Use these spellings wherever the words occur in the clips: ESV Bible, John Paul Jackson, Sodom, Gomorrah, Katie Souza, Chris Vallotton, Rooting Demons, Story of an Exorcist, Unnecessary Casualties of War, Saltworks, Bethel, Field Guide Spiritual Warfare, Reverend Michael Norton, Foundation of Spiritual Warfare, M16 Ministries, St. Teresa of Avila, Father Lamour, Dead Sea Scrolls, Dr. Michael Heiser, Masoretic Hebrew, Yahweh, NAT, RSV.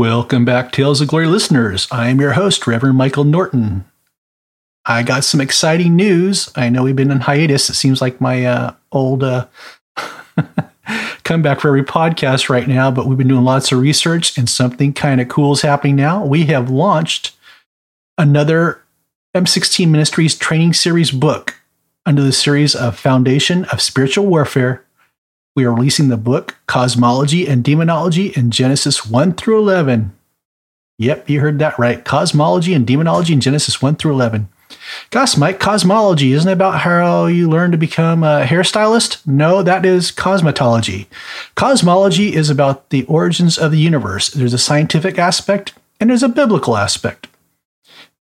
Welcome back, Tales of Glory listeners. I am your host, Reverend Michael Norton. I got some exciting news. I know we've been on hiatus. It seems like my old comeback for every podcast right now, but we've been doing lots of research, and something kind of cool is happening now. We have launched another M16 Ministries training series book under the series of Foundation of Spiritual Warfare. We are releasing the book Cosmology and Demonology in Genesis 1 through 11. Yep, you heard that right. Cosmology and Demonology in Genesis 1 through 11. Gosh, Mike, cosmology, isn't it about how you learn to become a hairstylist? No, that is cosmetology. Cosmology is about the origins of the universe. There's a scientific aspect and there's a biblical aspect.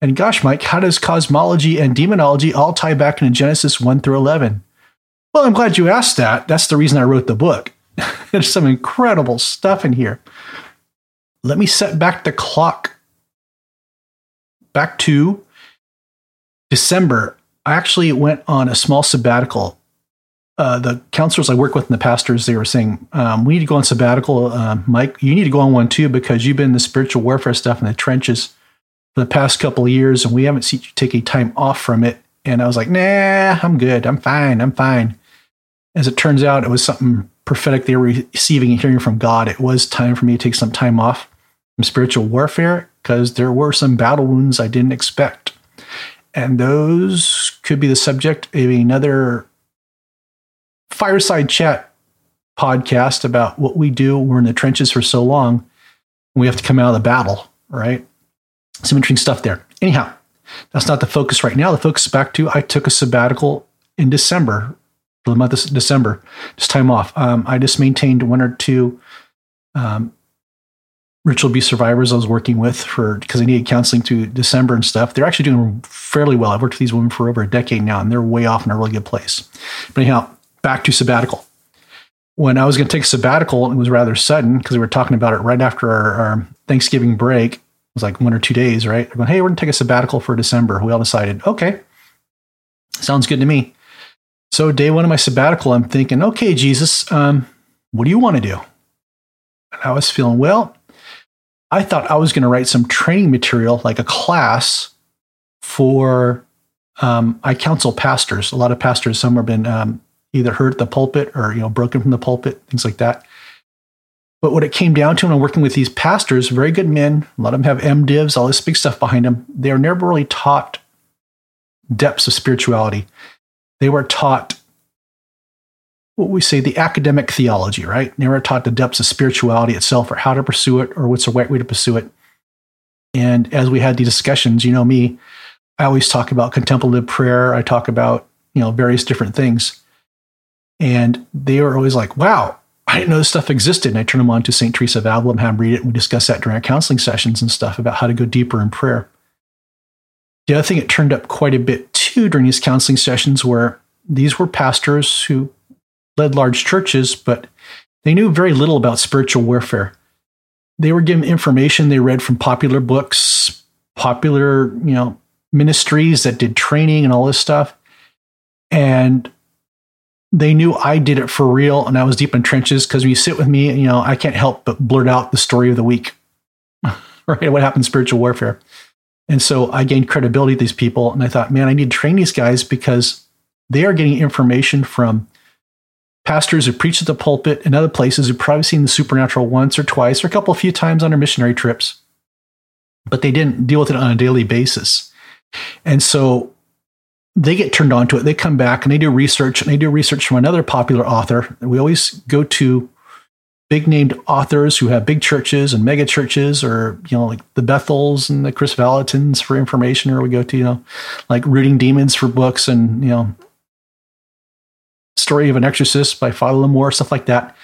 And gosh, Mike, how does cosmology and demonology all tie back into Genesis 1 through 11? Well, I'm glad you asked that. That's the reason I wrote the book. There's some incredible stuff in here. Let me set back the clock back to December. I actually went on a small sabbatical. The counselors I work with and the pastors, they were saying, we need to go on sabbatical. Mike, you need to go on one too, because you've been in the spiritual warfare stuff in the trenches for the past couple of years, and we haven't seen you take any time off from it. And I was like, nah, I'm good. I'm fine. As it turns out, it was something prophetic they were receiving and hearing from God. It was time for me to take some time off from spiritual warfare because there were some battle wounds I didn't expect. And those could be the subject of another fireside chat podcast about what we do. We're in the trenches for so long. We have to come out of the battle, right? Some interesting stuff there. Anyhow, that's not the focus right now. The focus is back to I took a sabbatical in December, for the month of December, just time off. I just maintained one or two ritual abuse survivors I was working with because I needed counseling through December and stuff. They're actually doing fairly well. I've worked with these women for over a decade now, and they're way off in a really good place. But anyhow, back to sabbatical. When I was going to take a sabbatical, it was rather sudden because we were talking about it right after our Thanksgiving break. Was like 1 or 2 days, right? They're going, hey, we're going to take a sabbatical for December. We all decided, okay, sounds good to me. So day one of my sabbatical, I'm thinking, okay, Jesus, what do you want to do? And I was feeling, well, I thought I was going to write some training material, like a class for, I counsel pastors. A lot of pastors, some have been either hurt at the pulpit or, broken from the pulpit, things like that. But what it came down to when I'm working with these pastors, very good men, a lot of them have MDivs, all this big stuff behind them, they are never really taught depths of spirituality. They were taught what we say, the academic theology, right? They were taught the depths of spirituality itself or how to pursue it or what's the right way to pursue it. And as we had the discussions, you know me, I always talk about contemplative prayer. I talk about, various different things. And they were always like, wow, I didn't know this stuff existed. And I turn them on to St. Teresa of Avila and have them read it. And we discuss that during our counseling sessions and stuff about how to go deeper in prayer. The other thing it turned up quite a bit too during these counseling sessions were these were pastors who led large churches, but they knew very little about spiritual warfare. They were given information they read from popular books, popular, ministries that did training and all this stuff. And they knew I did it for real, and I was deep in trenches because when you sit with me, I can't help but blurt out the story of the week, right? What happened in spiritual warfare. And so I gained credibility with these people, and I thought, man, I need to train these guys because they are getting information from pastors who preach at the pulpit and other places who've probably seen the supernatural once or twice or a few times on their missionary trips, but they didn't deal with it on a daily basis. And so they get turned on to it. They come back and they do research, from another popular author. We always go to big-named authors who have big churches and mega churches, or like the Bethels and the Chris Vallottons for information, or we go to like Rooting Demons for books, and Story of an Exorcist by Father Lamour, stuff like that.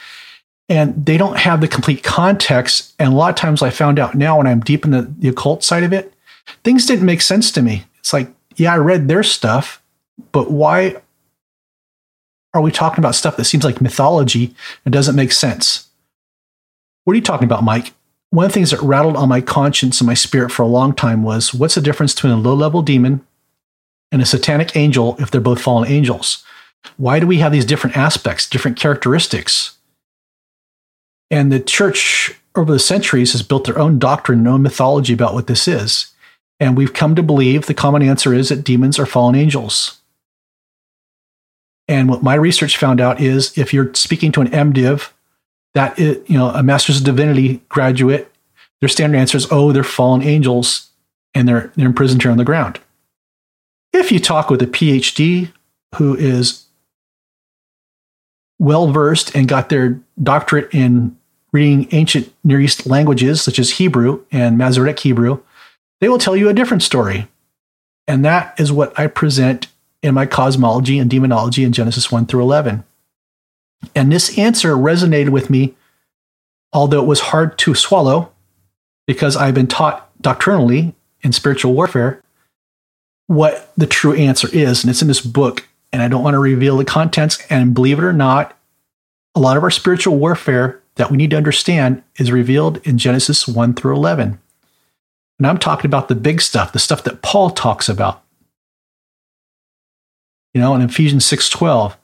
And they don't have the complete context. And a lot of times, I found out now when I'm deep in the occult side of it, things didn't make sense to me. It's like, yeah, I read their stuff, but why are we talking about stuff that seems like mythology and doesn't make sense? What are you talking about, Mike? One of the things that rattled on my conscience and my spirit for a long time was, what's the difference between a low-level demon and a satanic angel if they're both fallen angels? Why do we have these different aspects, different characteristics? And the church over the centuries has built their own doctrine, their own mythology about what this is. And we've come to believe the common answer is that demons are fallen angels. And what my research found out is if you're speaking to an MDiv, that is, you know, a Master's of Divinity graduate, their standard answer is, oh, they're fallen angels and they're imprisoned here on the ground. If you talk with a PhD who is well-versed and got their doctorate in reading ancient Near East languages such as Hebrew and Masoretic Hebrew, they will tell you a different story. And that is what I present in my cosmology and demonology in Genesis 1 through 11. And this answer resonated with me, although it was hard to swallow, because I've been taught doctrinally in spiritual warfare what the true answer is. And it's in this book, and I don't want to reveal the contents. And believe it or not, a lot of our spiritual warfare that we need to understand is revealed in Genesis 1 through 11. And I'm talking about the big stuff, the stuff that Paul talks about. You know, in Ephesians 6:12,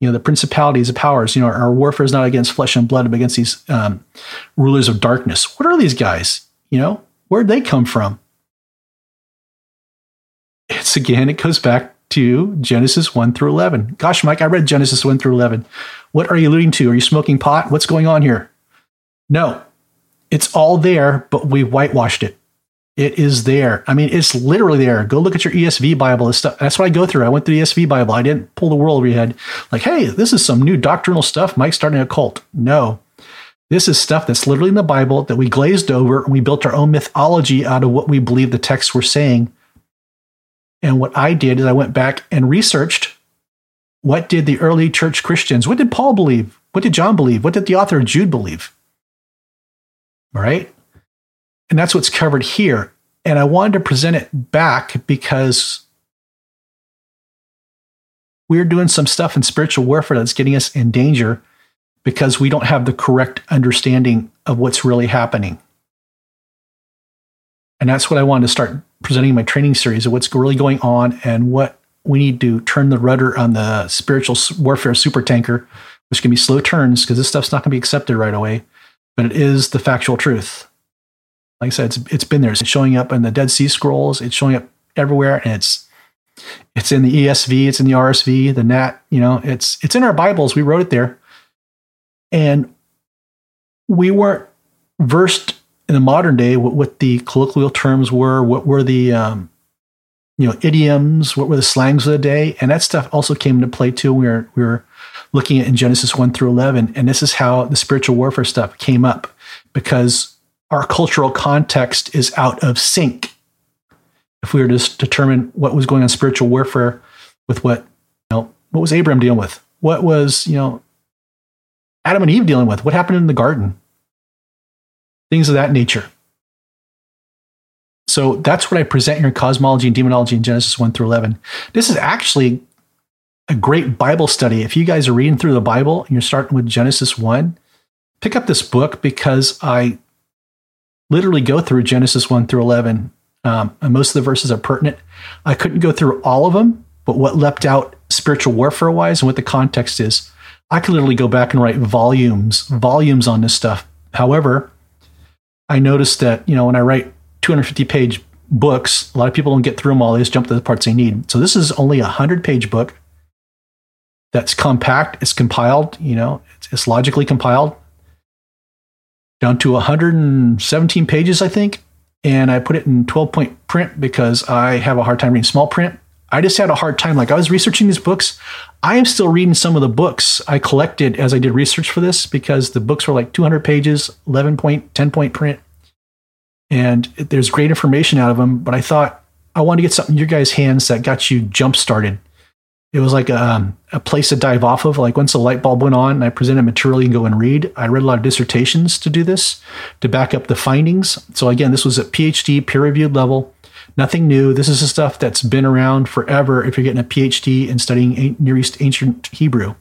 you know, the principalities and powers, you know, our warfare is not against flesh and blood, but against these rulers of darkness. What are these guys? You know, where'd they come from? It's again, it goes back to Genesis 1 through 11. Gosh, Mike, I read Genesis 1 through 11. What are you alluding to? Are you smoking pot? What's going on here? No, it's all there, but we whitewashed it. It is there. I mean, it's literally there. Go look at your ESV Bible and stuff. That's what I go through. I went through the ESV Bible. I didn't pull the wool over your head. Like, hey, this is some new doctrinal stuff. Mike's starting a cult. No, this is stuff that's literally in the Bible that we glazed over, and we built our own mythology out of what we believe the texts were saying. And what I did is I went back and researched what did the early church Christians, what did Paul believe? What did John believe? What did the author of Jude believe? All right. And that's what's covered here. And I wanted to present it back because we're doing some stuff in spiritual warfare that's getting us in danger because we don't have the correct understanding of what's really happening. And that's what I wanted to start presenting in my training series of what's really going on and what we need to turn the rudder on the spiritual warfare supertanker, which can be slow turns because this stuff's not going to be accepted right away, but it is the factual truth. Like I said, it's been there. It's showing up in the Dead Sea Scrolls. It's showing up everywhere, and it's in the ESV. It's in the RSV, the NAT. You know, it's in our Bibles. We wrote it there, and we weren't versed in the modern day what the colloquial terms were. What were the idioms? What were the slangs of the day? And that stuff also came into play too. We were looking at in Genesis 1 through 11, and this is how the spiritual warfare stuff came up because our cultural context is out of sync. If we were to determine what was going on in spiritual warfare with what was Abraham dealing with? What was, Adam and Eve dealing with? What happened in the garden? Things of that nature. So that's what I present here in Cosmology and Demonology in Genesis 1 through 11. This is actually a great Bible study. If you guys are reading through the Bible and you're starting with Genesis 1, pick up this book because I literally go through Genesis 1 through 11, and most of the verses are pertinent. I couldn't go through all of them, but what leapt out spiritual warfare-wise and what the context is, I could literally go back and write volumes on this stuff. However, I noticed that, when I write 250-page books, a lot of people don't get through them all. They just jump to the parts they need. So this is only a 100-page book that's compact. It's compiled, it's logically compiled, down to 117 pages, I think. And I put it in 12-point print because I have a hard time reading small print. I just had a hard time. Like I was researching these books. I am still reading some of the books I collected as I did research for this because the books were like 200 pages, 11-point, 10-point print. And there's great information out of them. But I thought I wanted to get something in your guys' hands that got you jump-started. It was like a place to dive off of. Like once the light bulb went on and I presented material, you can go and read. I read a lot of dissertations to do this, to back up the findings. So again, this was a PhD peer-reviewed level, nothing new. This is the stuff that's been around forever if you're getting a PhD and studying Near East ancient Hebrew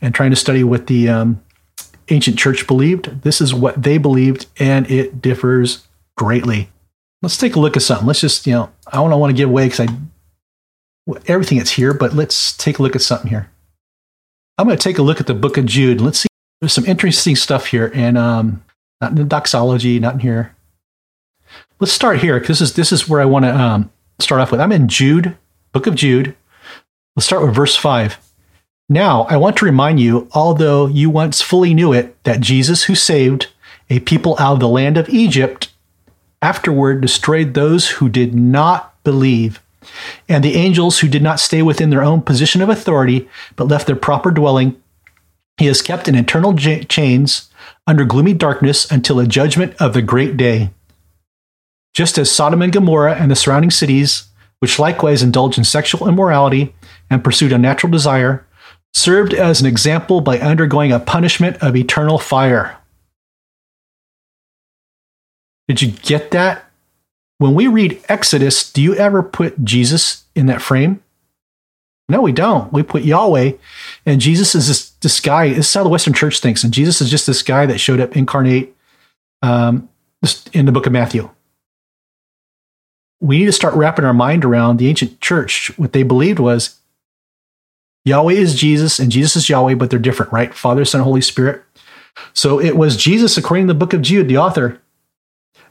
and trying to study what the ancient church believed. This is what they believed, and it differs greatly. Let's take a look at something. Let's just, I don't want to give away because everything that's here, but let's take a look at something here. I'm going to take a look at the book of Jude. Let's see. There's some interesting stuff here. And Not in the doxology, not in here. Let's start here, because this is where I want to start off with. I'm in Jude, book of Jude. Let's start with verse 5. Now, I want to remind you, although you once fully knew it, that Jesus, who saved a people out of the land of Egypt, afterward destroyed those who did not believe, and the angels who did not stay within their own position of authority, but left their proper dwelling. He is kept in eternal chains under gloomy darkness until a judgment of the great day. Just as Sodom and Gomorrah and the surrounding cities, which likewise indulged in sexual immorality and pursued unnatural desire, served as an example by undergoing a punishment of eternal fire. Did you get that? When we read Exodus, do you ever put Jesus in that frame? No, we don't. We put Yahweh, and Jesus is this guy. This is how the Western Church thinks, and Jesus is just this guy that showed up incarnate in the book of Matthew. We need to start wrapping our mind around the ancient church. What they believed was Yahweh is Jesus, and Jesus is Yahweh, but they're different, right? Father, Son, Holy Spirit. So it was Jesus, according to the book of Jude, the author.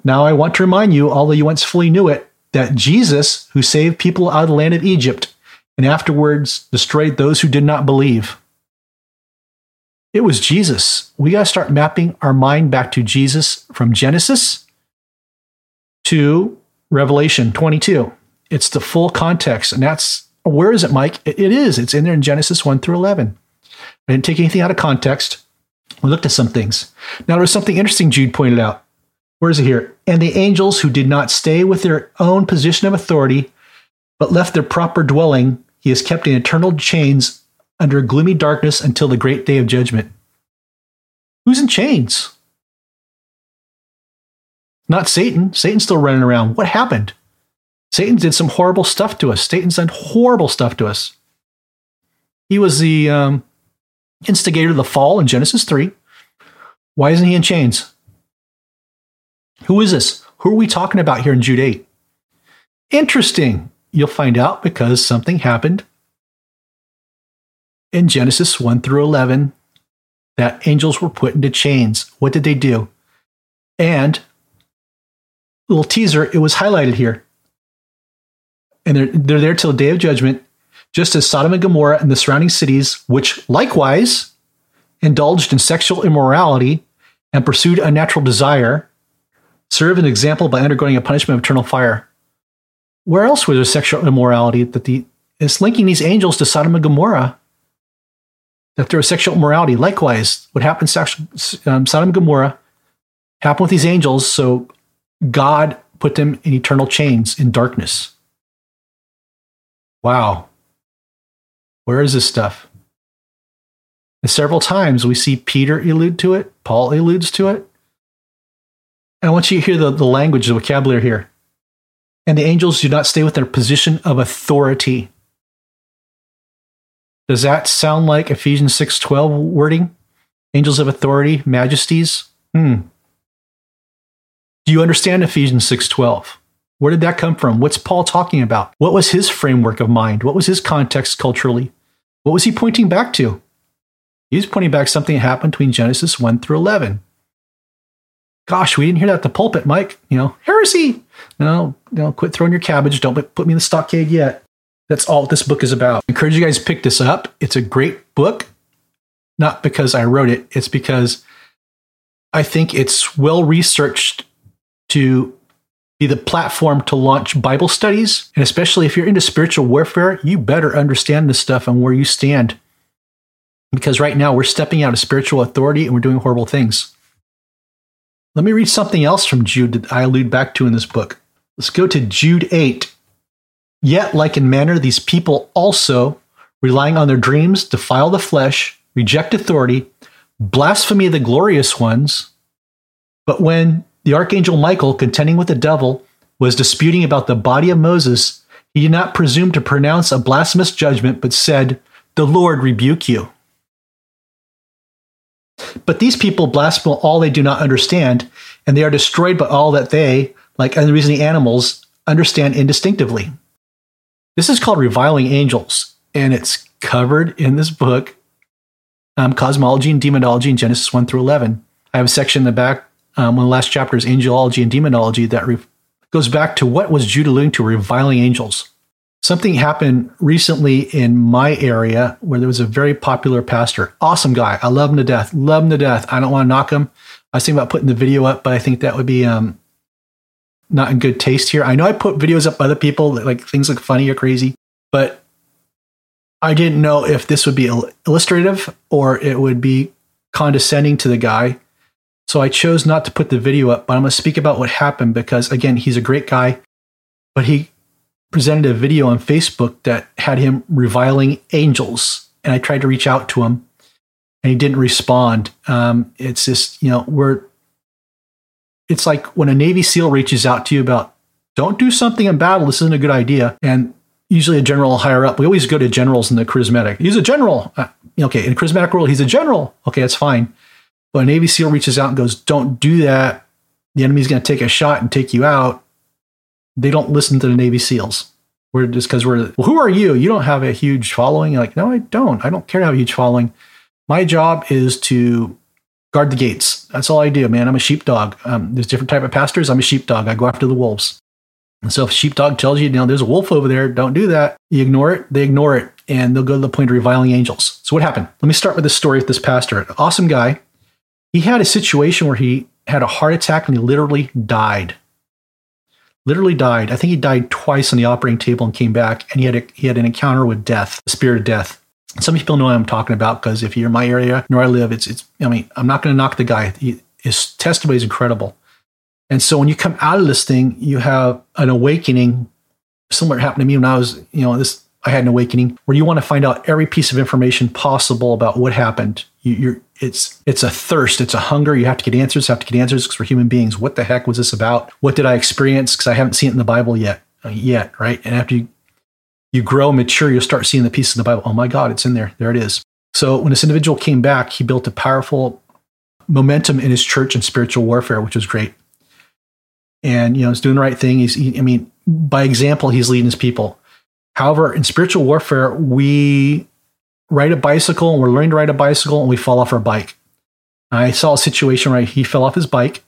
Now I want to remind you, although you once fully knew it, that Jesus, who saved people out of the land of Egypt, and afterwards destroyed those who did not believe. It was Jesus. We got to start mapping our mind back to Jesus from Genesis to Revelation 22. It's the full context, and that's, where is it, Mike? It is. It's in there in Genesis 1 through 11. I didn't take anything out of context. We looked at some things. Now, there was something interesting Jude pointed out. Where is it here? And the angels who did not stay with their own position of authority, but left their proper dwelling, he is kept in eternal chains under gloomy darkness until the great day of judgment. Who's in chains? Not Satan. Satan's still running around. What happened? Satan did some horrible stuff to us. Satan's done horrible stuff to us. He was the instigator of the fall in Genesis 3. Why isn't he in chains? Who is this? Who are we talking about here in Jude 8? Interesting. You'll find out because something happened in Genesis 1 through 11 that angels were put into chains. What did they do? And, little teaser, it was highlighted here. And they're there till the day of judgment, just as Sodom and Gomorrah and the surrounding cities, which likewise indulged in sexual immorality and pursued unnatural desire, serve an example by undergoing a punishment of eternal fire. Where else was there sexual immorality? It's linking these angels to Sodom and Gomorrah, that there was sexual immorality. Likewise, what happened in Sodom and Gomorrah happened with these angels, so God put them in eternal chains in darkness. Wow. Where is this stuff? And several times we see Peter allude to it. Paul alludes to it. And I want you to hear the language, the vocabulary here. And the angels do not stay with their position of authority. Does that sound like Ephesians 6:12 wording? Angels of authority, majesties? Do you understand Ephesians 6:12? Where did that come from? What's Paul talking about? What was his framework of mind? What was his context culturally? What was he pointing back to? He was pointing back something that happened between Genesis 1 through 11. Gosh, we didn't hear that at the pulpit, Mike. You know, heresy. No, quit throwing your cabbage. Don't put me in the stockade yet. That's all this book is about. I encourage you guys to pick this up. It's a great book. Not because I wrote it. It's because I think it's well-researched to be the platform to launch Bible studies. And especially if you're into spiritual warfare, you better understand this stuff and where you stand. Because right now we're stepping out of spiritual authority and we're doing horrible things. Let me read something else from Jude that I allude back to in this book. Let's go to Jude 8. Yet, like in manner, these people also, relying on their dreams, defile the flesh, reject authority, blaspheme the glorious ones. But when the archangel Michael, contending with the devil, was disputing about the body of Moses, he did not presume to pronounce a blasphemous judgment, but said, "The Lord rebuke you." But these people blaspheme all they do not understand, and they are destroyed by all that they, like unreasoning animals, understand indistinctively. This is called reviling angels, and it's covered in this book, Cosmology and Demonology in Genesis 1 through 11. I have a section in the back one of the last chapters, angelology and demonology, that goes back to what was Jude alluding to, reviling angels. Something happened recently in my area where there was a very popular pastor. Awesome guy. I love him to death. I don't want to knock him. I was thinking about putting the video up, but I think that would be not in good taste here. I know I put videos up by other people that like things look funny or crazy, but I didn't know if this would be illustrative or it would be condescending to the guy. So I chose not to put the video up, but I'm going to speak about what happened because, again, he's a great guy, but he presented a video on Facebook that had him reviling angels. And I tried to reach out to him and he didn't respond. It's just, you know, it's like when a Navy SEAL reaches out to you about, don't do something in battle. This isn't a good idea. And usually a general higher up, we always go to generals in the charismatic. He's a general. Okay. In the charismatic world, he's a general. Okay. That's fine. But a Navy SEAL reaches out and goes, don't do that. The enemy's going to take a shot and take you out. They don't listen to the Navy SEALs. We're just because well, who are you? You don't have a huge following. You're like, no, I don't. I don't care to have a huge following. My job is to guard the gates. That's all I do, man. I'm a sheepdog. There's different type of pastors. I'm a sheepdog. I go after the wolves. And so if a sheepdog tells you, you know, there's a wolf over there, don't do that. You ignore it. They ignore it. And they'll go to the point of reviling angels. So what happened? Let me start with the story of this pastor. An awesome guy. He had a situation where he had a heart attack and he literally died. I think he died twice on the operating table and came back, and he had an encounter with death, the spirit of death. Some people know what I'm talking about because if you're in my area, where I live, I'm not going to knock the guy. His testimony is incredible. And so when you come out of this thing, you have an awakening. Similar happened to me when I was, I had an awakening where you want to find out every piece of information possible about what happened. It's a thirst. It's a hunger. You have to get answers. Because we're human beings. What the heck was this about? What did I experience? Because I haven't seen it in the Bible yet. Right. And after you grow and mature, you'll start seeing the pieces of the Bible. Oh my God, it's in there. There it is. So when this individual came back, he built a powerful momentum in his church and spiritual warfare, which was great. And, he's doing the right thing. By example, he's leading his people. However, in spiritual warfare, we ride a bicycle and we're learning to ride a bicycle and we fall off our bike. I saw a situation where he fell off his bike.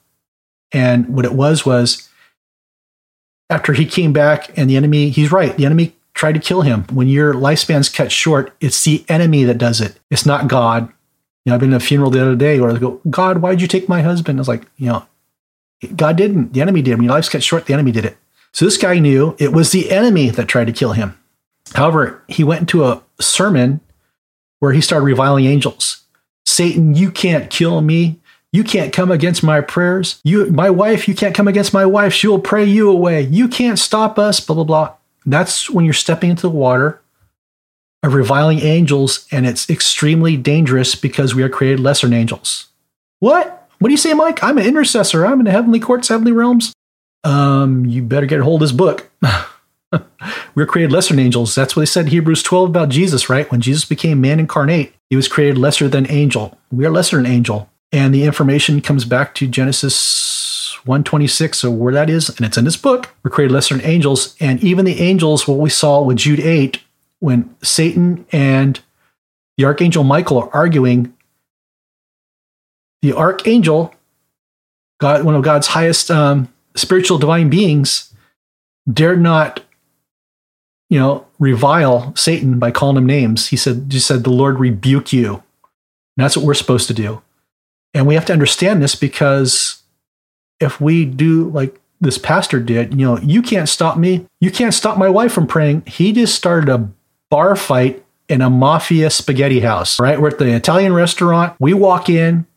And what it was after he came back and the enemy tried to kill him. When your lifespan's cut short, it's the enemy that does it. It's not God. I've been at a funeral the other day where I go, God, why did you take my husband? I was like, God didn't. The enemy did. When your life's cut short, the enemy did it. So this guy knew it was the enemy that tried to kill him. However, he went into a sermon where he started reviling angels. Satan, you can't kill me. You can't come against my prayers. You can't come against my wife. She will pray you away. You can't stop us, blah, blah, blah. And that's when you're stepping into the water of reviling angels, and it's extremely dangerous because we are created lesser than angels. What? What do you say, Mike? I'm an intercessor. I'm in the heavenly courts, heavenly realms. You better get a hold of this book. We're created lesser than angels. That's what they said in Hebrews 12 about Jesus, right? When Jesus became man incarnate, he was created lesser than angel. We are lesser than angel. And the information comes back to Genesis 1:26, so where that is, and it's in this book. We're created lesser than angels. And even the angels, what we saw with Jude 8, when Satan and the archangel Michael are arguing, the archangel, God, one of God's highest spiritual divine beings, dared not revile Satan by calling him names. He said, the Lord rebuke you. And that's what we're supposed to do. And we have to understand this because if we do like this pastor did, you can't stop me. You can't stop my wife from praying. He just started a bar fight in a mafia spaghetti house, right? We're at the Italian restaurant. We walk in,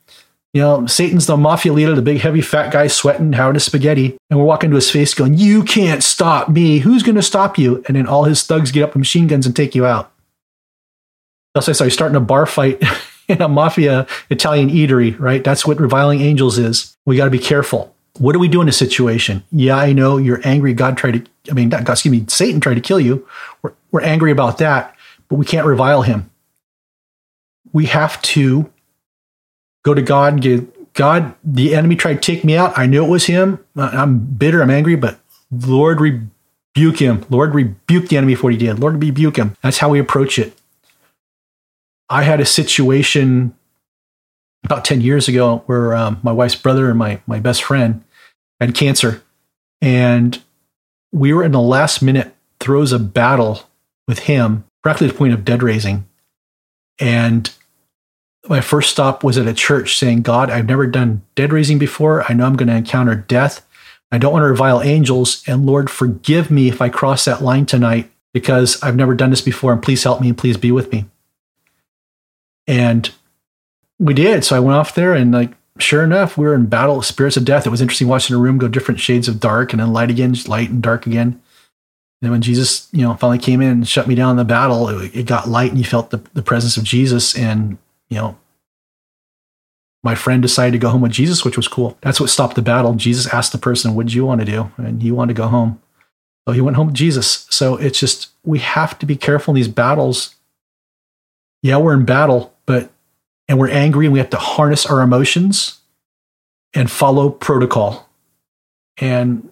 Satan's the mafia leader, the big, heavy, fat guy sweating, having his spaghetti. And we're walking to his face going, you can't stop me. Who's going to stop you? And then all his thugs get up with machine guns and take you out. That's why I started starting a bar fight in a mafia Italian eatery, right? That's what reviling angels is. We got to be careful. What do we do in a situation? Yeah, I know you're angry. Satan tried to kill you. We're angry about that, but we can't revile him. We have to go to God and get, God, the enemy tried to take me out. I knew it was him. I'm bitter. I'm angry, but Lord, rebuke him. Lord, rebuke the enemy for what he did. Lord, rebuke him. That's how we approach it. I had a situation about 10 years ago where my wife's brother and my best friend had cancer. And we were in the last minute throes of battle with him, practically to the point of dead raising. And my first stop was at a church saying, God, I've never done dead raising before. I know I'm going to encounter death. I don't want to revile angels. And Lord, forgive me if I cross that line tonight because I've never done this before. And please help me and please be with me. And we did. So I went off there and sure enough, we were in battle with spirits of death. It was interesting watching the room go different shades of dark and then light again, light and dark again. And then when Jesus, finally came in and shut me down in the battle, it got light and you felt the presence of Jesus. And, my friend decided to go home with Jesus, which was cool. That's what stopped the battle. Jesus asked the person, what did you want to do? And he wanted to go home. So he went home with Jesus. So it's just, we have to be careful in these battles. Yeah, we're in battle, and we're angry, and we have to harness our emotions and follow protocol. And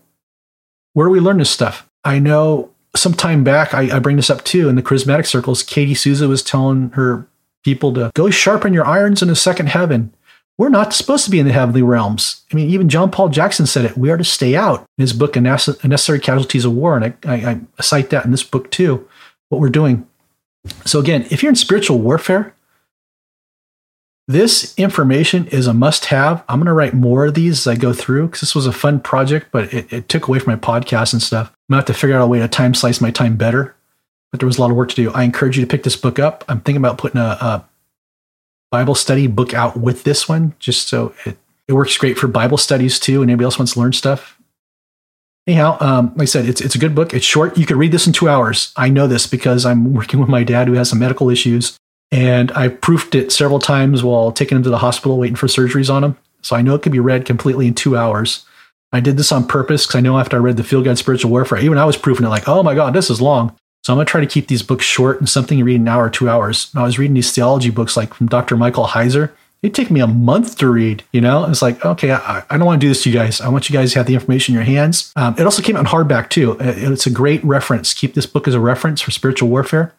where do we learn this stuff? I know some time back, I bring this up too, in the charismatic circles, Katie Souza was telling her people to go sharpen your irons in the second heaven. We're not supposed to be in the heavenly realms. I mean, even John Paul Jackson said it. We are to stay out in his book, Unnecessary Casualties of War. And I cite that in this book too, what we're doing. So again, if you're in spiritual warfare, this information is a must-have. I'm going to write more of these as I go through because this was a fun project, but it took away from my podcast and stuff. I'm going to have to figure out a way to time slice my time better, but there was a lot of work to do. I encourage you to pick this book up. I'm thinking about putting a Bible study book out with this one just so it works great for Bible studies too, and anybody else wants to learn stuff. Anyhow, like I said, it's a good book. It's short. You could read this in 2 hours. I know this because I'm working with my dad who has some medical issues. And I proofed it several times while taking him to the hospital, waiting for surgeries on him. So I know it could be read completely in 2 hours. I did this on purpose because I know after I read the Field Guide Spiritual Warfare, even I was proofing it like, oh my God, this is long. So I'm going to try to keep these books short and something you read in an hour or 2 hours. And I was reading these theology books like from Dr. Michael Heiser. It'd take me a month to read, It's like, okay, I don't want to do this to you guys. I want you guys to have the information in your hands. It also came out in hardback too. It's a great reference. Keep this book as a reference for spiritual warfare.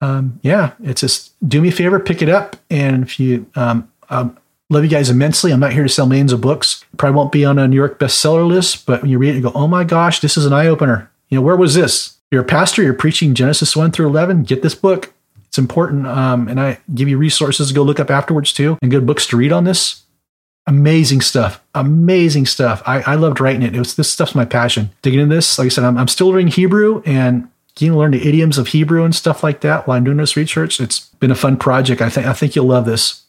It's just do me a favor, pick it up. And if you love you guys immensely, I'm not here to sell millions of books. Probably won't be on a New York bestseller list, but when you read it, you go, oh my gosh, this is an eye opener. Where was this? You're a pastor, you're preaching Genesis 1-11. Get this book. It's important. And I give you resources to go look up afterwards too, and good books to read on this. Amazing stuff. I loved writing it. This stuff's my passion. Digging into this, like I said, I'm still learning Hebrew and you can learn the idioms of Hebrew and stuff like that while I'm doing this research. It's been a fun project. I think you'll love this.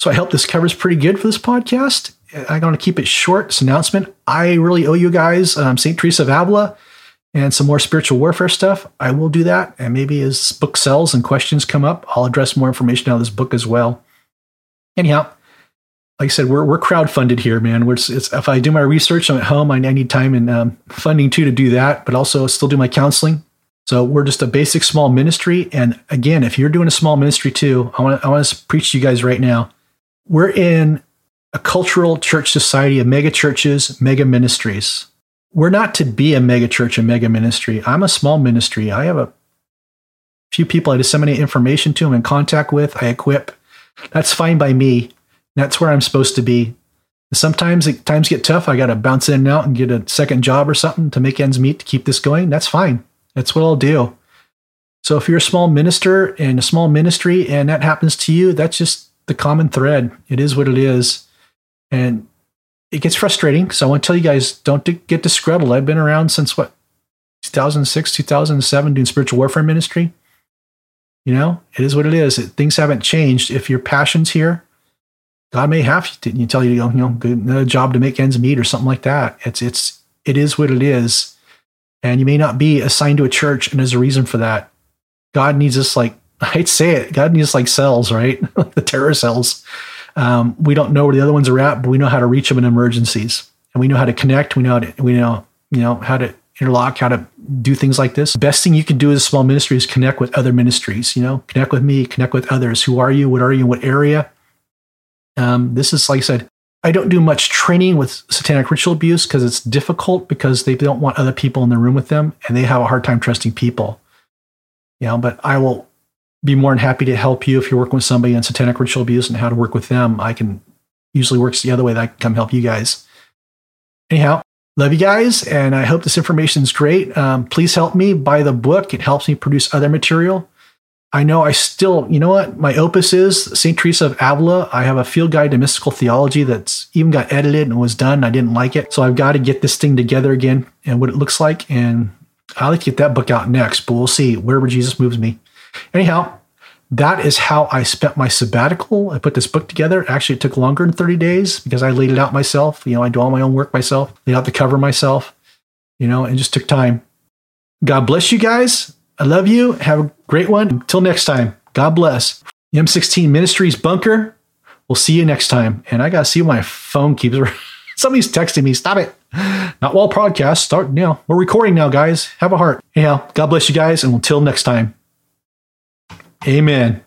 So I hope this covers pretty good for this podcast. I'm going to keep it short. It's an announcement. I really owe you guys St. Teresa of Avila and some more spiritual warfare stuff. I will do that. And maybe as book sells and questions come up, I'll address more information out of this book as well. Anyhow, like I said, we're crowdfunded here, man. If I do my research, I'm at home. I need time and funding too to do that, but also still do my counseling. So we're just a basic small ministry. And again, if you're doing a small ministry too, I want to preach to you guys right now. We're in a cultural church society of mega churches, mega ministries. We're not to be a mega church, a mega ministry. I'm a small ministry. I have a few people I disseminate information to, I'm in contact with, I equip. That's fine by me. That's where I'm supposed to be. Sometimes times get tough. I got to bounce in and out and get a second job or something to make ends meet to keep this going. That's fine. That's what I'll do. So if you're a small minister and a small ministry and that happens to you, that's just the common thread. It is what it is. And it gets frustrating. So I want to tell you guys, don't get disgruntled. I've been around since 2006, 2007, doing spiritual warfare ministry. It is what it is. Things haven't changed. If your passion's here, God may have to tell you to go, get another job to make ends meet or something like that. It is what it is. And you may not be assigned to a church, and there's a reason for that. God needs us God needs us like cells, right? The terror cells. We don't know where the other ones are at, but we know how to reach them in emergencies. And we know how to connect. We know how to, how to interlock, how to do things like this. The best thing you can do as a small ministry is connect with other ministries, Connect with me, connect with others. Who are you? What are you? What area? This is, like I said, I don't do much training with satanic ritual abuse because it's difficult because they don't want other people in the room with them and they have a hard time trusting people. But I will be more than happy to help you if you're working with somebody on satanic ritual abuse and how to work with them. I can usually works the other way that I can come help you guys. Anyhow, love you guys, and I hope this information is great. Please help me buy the book. It helps me produce other material. I know I still, you know what? My opus is St. Teresa of Avila. I have a field guide to mystical theology that's even got edited and was done. And I didn't like it. So I've got to get this thing together again and what it looks like. And I'd like to get that book out next, but we'll see wherever Jesus moves me. Anyhow, that is how I spent my sabbatical. I put this book together. Actually, it took longer than 30 days because I laid it out myself. You know, I do all my own work myself, laid out the cover myself, you know, and just took time. God bless you guys. I love you. Have a great one. Until next time, God bless. The M16 Ministries Bunker. We'll see you next time. And I got to see my phone keeps. Somebody's texting me. Stop it. Not while podcast. Start now. We're recording now, guys. Have a heart. Anyhow, God bless you guys. And until next time. Amen.